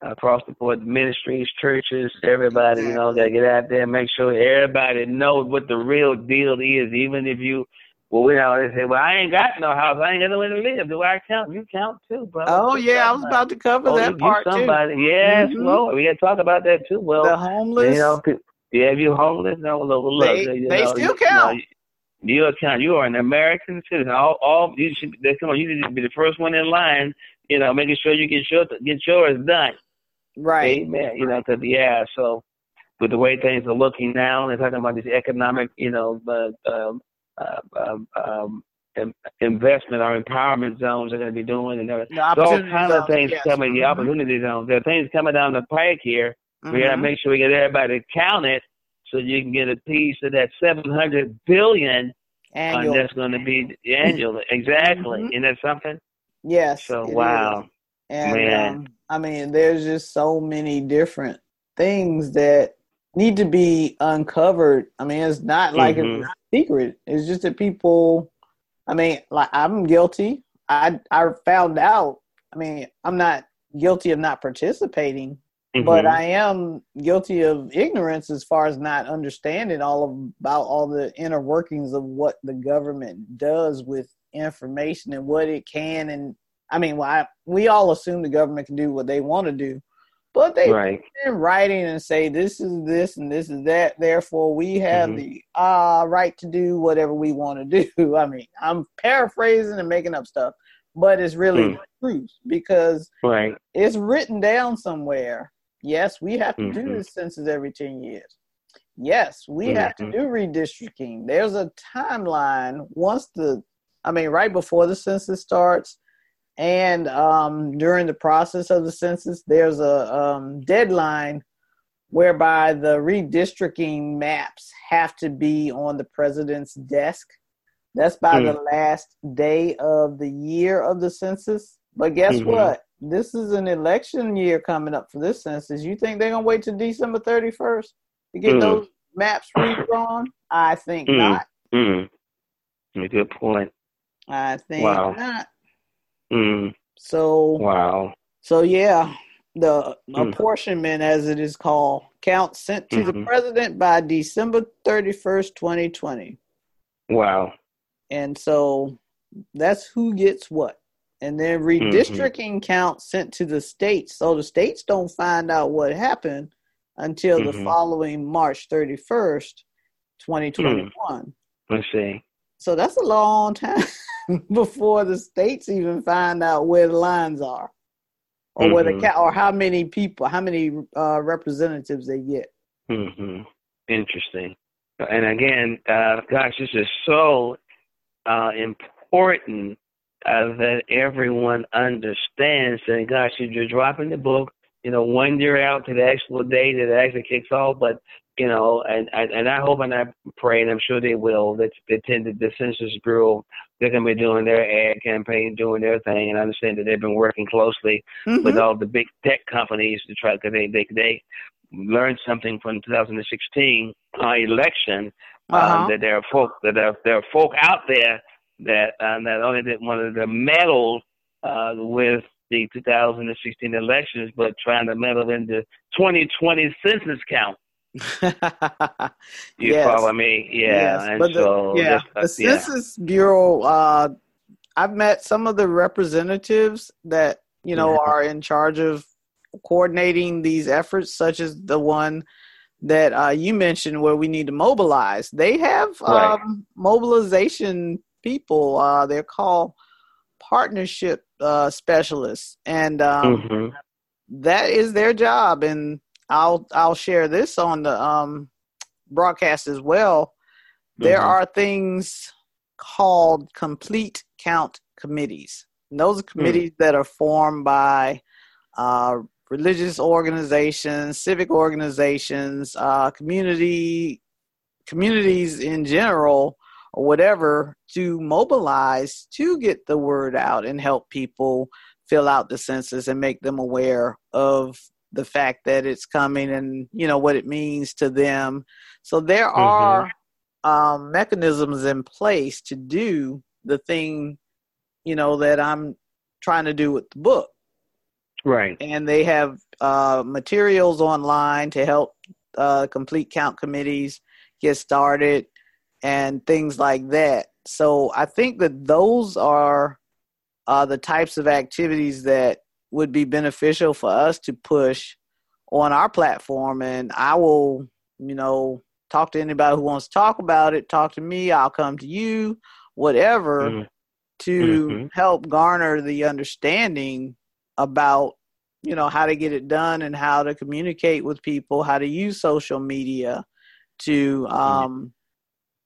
across the board, ministries, churches, everybody, got to get out there and make sure everybody knows what the real deal is. Even if they say, I ain't got no house. I ain't got nowhere to live. Do I count? You count too, bro. Oh, yeah, I was about to cover that part too. Yes, Lord, we got to talk about that too. Well, the homeless. People, yeah, if you're homeless, no, look. They still count. You account. You are an American citizen. All you should. Come on, you need to be the first one in line. You know, making sure you get yours done. Right. Amen. You know, because yeah. So with the way things are looking now, they're talking about this economic, you know, investment or empowerment zones they're going to be doing, and all kinds of things coming. The opportunity zones. There are things coming down the pike here. Mm-hmm. We got to make sure we get everybody counted. So you can get a piece of that $700 billion that's going to be annually. Exactly. Mm-hmm. Isn't that something? Yes. So, wow. And, man. I mean, there's just so many different things that need to be uncovered. I mean, it's not like it's not secret. It's just that people, I mean, like I'm guilty. I found out, I mean, I'm not guilty of not participating. Mm-hmm. But I am guilty of ignorance as far as not understanding about all the inner workings of what the government does with information and what it can. And I mean, we all assume the government can do what they want to do, but they put in writing and say, this is this and this is that. Therefore, we have the right to do whatever we want to do. I mean, I'm paraphrasing and making up stuff, but it's really the truth because it's written down somewhere. Yes, we have to do this census every 10 years. Yes, we have to do redistricting. There's a timeline right before the census starts and during the process of the census, there's a deadline whereby the redistricting maps have to be on the president's desk. That's by the last day of the year of the census. But guess what? This is an election year coming up for this census. You think they're going to wait till December 31st to get those maps redrawn? I think not. Mm-hmm. A good point. I think not. Mm. So, yeah, the apportionment, as it is called, count sent to the president by December 31st, 2020. Wow. And so that's who gets what. And then redistricting counts sent to the states. So the states don't find out what happened until the following March 31st, 2021. Let's see. So that's a long time before the states even find out where the lines are or where or how many people, how many representatives they get. Mm-hmm. Interesting. And again, gosh, this is so important that everyone understands. And gosh, you're dropping the book, you know, 1 year out to the actual day that it actually kicks off. But you know, and I hope and I pray, and I'm sure they will. That the Census Bureau, they're going to be doing their ad campaign, doing their thing, and I understand that they've been working closely with all the big tech companies to try because they learned something from 2016 election. That there are folk out there that not only did wanted to meddle with the 2016 elections, but trying to meddle in the 2020 census count. You follow me? Yeah. Yes. And the Census Bureau. I've met some of the representatives that you know are in charge of coordinating these efforts, such as the one that you mentioned where we need to mobilize. They have mobilization people. They're called partnership specialists, and that is their job. And I'll share this on the broadcast as well. There are things called complete count committees. And those are committees that are formed by religious organizations, civic organizations, communities in general, or whatever, to mobilize to get the word out and help people fill out the census and make them aware of the fact that it's coming and, you know, what it means to them. So there are mechanisms in place to do the thing, you know, that I'm trying to do with the book. Right. And they have materials online to help complete count committees get started and things like that. So I think that those are the types of activities that would be beneficial for us to push on our platform. And I will, you know, Talk to anybody who wants to talk about it. Talk to me. I'll come to you, whatever, to help garner the understanding about, you know, how to get it done and how to communicate with people, how to use social media to,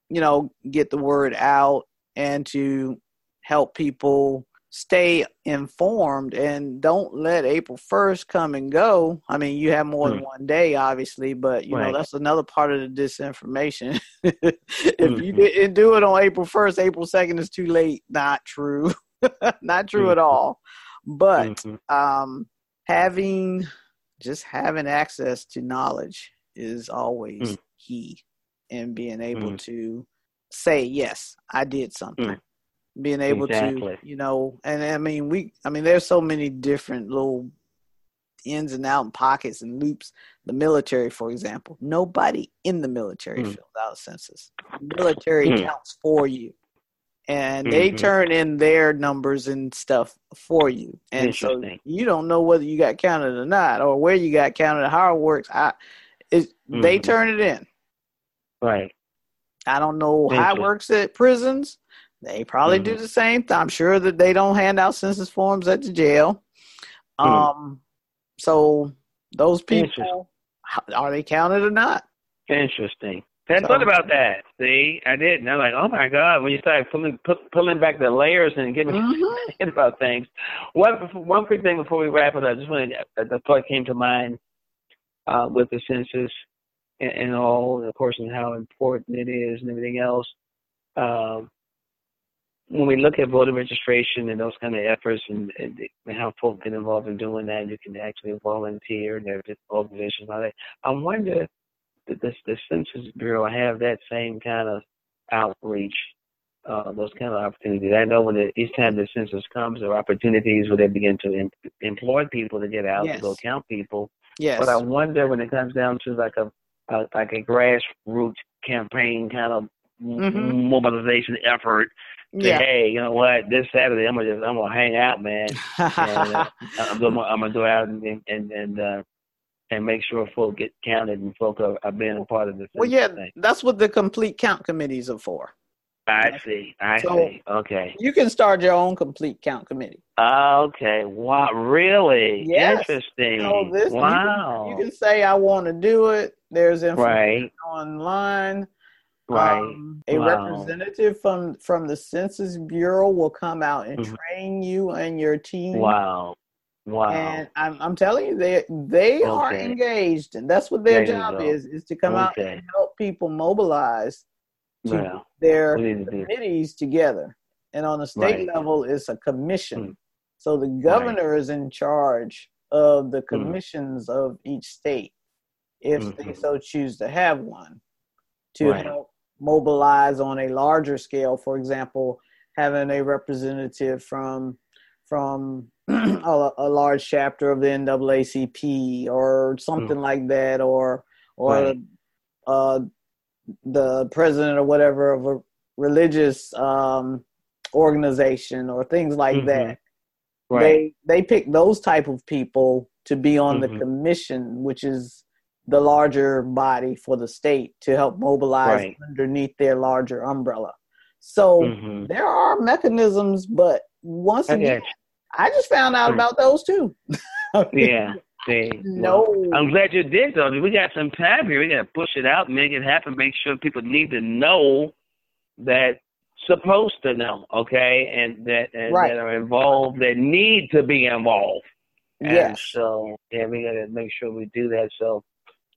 you know, get the word out and to help people stay informed and don't let April 1st come and go. I mean, you have more than one day, obviously, but you know, that's another part of the disinformation. If you didn't do it on April 1st, April 2nd is too late. Not true. Not true at all. But having access to knowledge is always key, and being able to say, yes, I did something. Being able to, you know, and I mean, there's so many different little ins and out and pockets and loops. The military, for example, nobody in the military fills out a census. The military counts for you, and they turn in their numbers and stuff for you. And so you don't know whether you got counted or not, or where you got counted, how it works. They turn it in. Right. I don't know how it works at prisons. They probably do the same thing. I'm sure that they don't hand out census forms at the jail. So those people, are they counted or not? Interesting. I thought about that. See, I didn't. I'm like, oh my God! When you start pulling back the layers and giving me about things. One quick thing before we wrap it up. Just wanted the thought came to mind with the census and all, and of course, and how important it is and everything else. When we look at voter registration and those kind of efforts and how folks get involved in doing that, you can actually volunteer and there are different organizations like that. I wonder if the Census Bureau have that same kind of outreach, those kind of opportunities. I know when each time the census comes, there are opportunities where they begin to employ people to get out and go count people. Yes. But I wonder when it comes down to like a grassroots campaign kind of mobilization effort. Hey, you know what? This Saturday, I'm gonna hang out, man. And, I'm gonna go out and make sure folk get counted and folk are being a part of this. Well, that's what the complete count committees are for. I see. Okay. You can start your own complete count committee. Okay. Wow. Really? Yes. Interesting. So wow. You can say I want to do it. There's information online. Right. A representative from the Census Bureau will come out and train you and your team. Wow. And I'm telling you, they are engaged, and that's what their job is to come out and help people mobilize to their committees together. And on the state level, it's a commission. So the governor is in charge of the commissions of each state, if they so choose to have one, to help mobilize on a larger scale. For example, having a representative from a large chapter of the NAACP or something like that, or the president or whatever of a religious organization or things like that. They pick those type of people to be on the commission, which is the larger body for the state, to help mobilize underneath their larger umbrella. So there are mechanisms, but once again, I just found out about those too. I'm glad you did though. We got some time here. We got to push it out, make it happen, make sure people need to know that supposed to know. Okay. And that are involved, that need to be involved. And so we got to make sure we do that. So,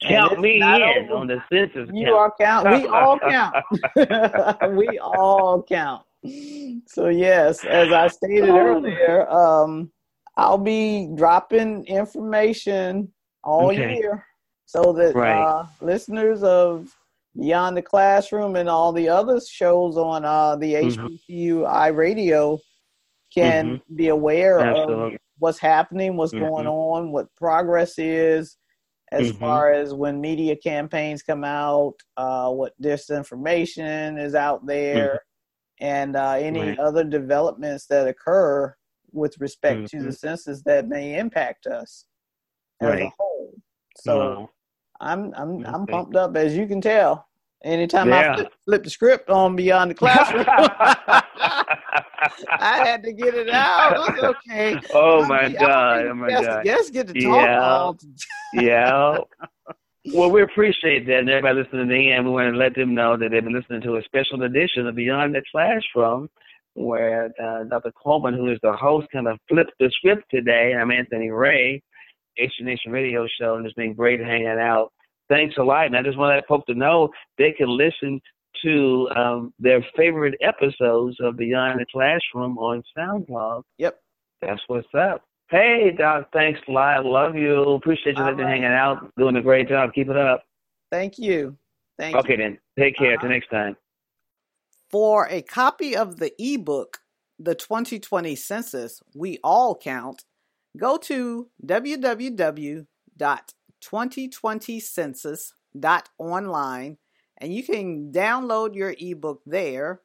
count me in on the census. You are count. We all count. We all count. So yes, as I stated earlier, I'll be dropping information all year so that listeners of Beyond the Classroom and all the other shows on the HBCU iRadio can be aware of what's happening, what's going on, what progress is, as far as when media campaigns come out, what disinformation is out there, and any other developments that occur with respect to the census that may impact us as a whole. So I'm pumped up, as you can tell. Anytime I flip the script on Beyond the Classroom, I had to get it out. It was okay. Oh my God. Yes, get to talk. Yeah. Well, we appreciate that. And everybody listening in, and we want to let them know that they've been listening to a special edition of Beyond the Classroom, where Dr. Coleman, who is the host, kind of flipped the script today. I'm Anthony Ray, HBCU Nation Radio Show, and it's been great hanging out. Thanks a lot. And I just want to let folks to know they can listen to their favorite episodes of Beyond the Classroom on SoundCloud. Yep. That's what's up. Hey, Doc, thanks a lot. Love you. Appreciate you hanging out. Doing a great job. Keep it up. Thank you. Thank you. Okay, then. Take care. Till next time. For a copy of the ebook, The 2020 Census, We All Count, go to www.2020census.online, and you can download your ebook there.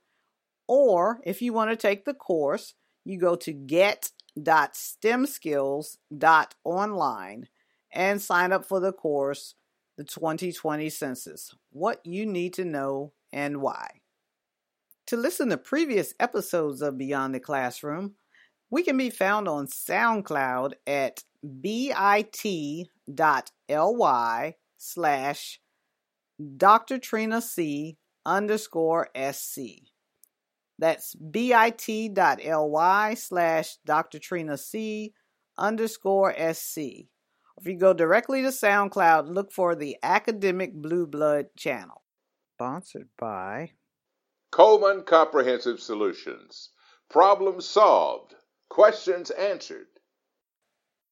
Or if you want to take the course, you go to get.stemskills.online and sign up for the course, The 2020 Census, What You Need to Know and Why. To listen to previous episodes of Beyond the Classroom, we can be found on SoundCloud at bit.ly/Dr. Trina C_SC. That's bit.ly/Dr. Trina C_SC. If you go directly to SoundCloud, look for the Academic Blue Blood channel. Sponsored by Coleman Comprehensive Solutions. Problem solved. Questions answered.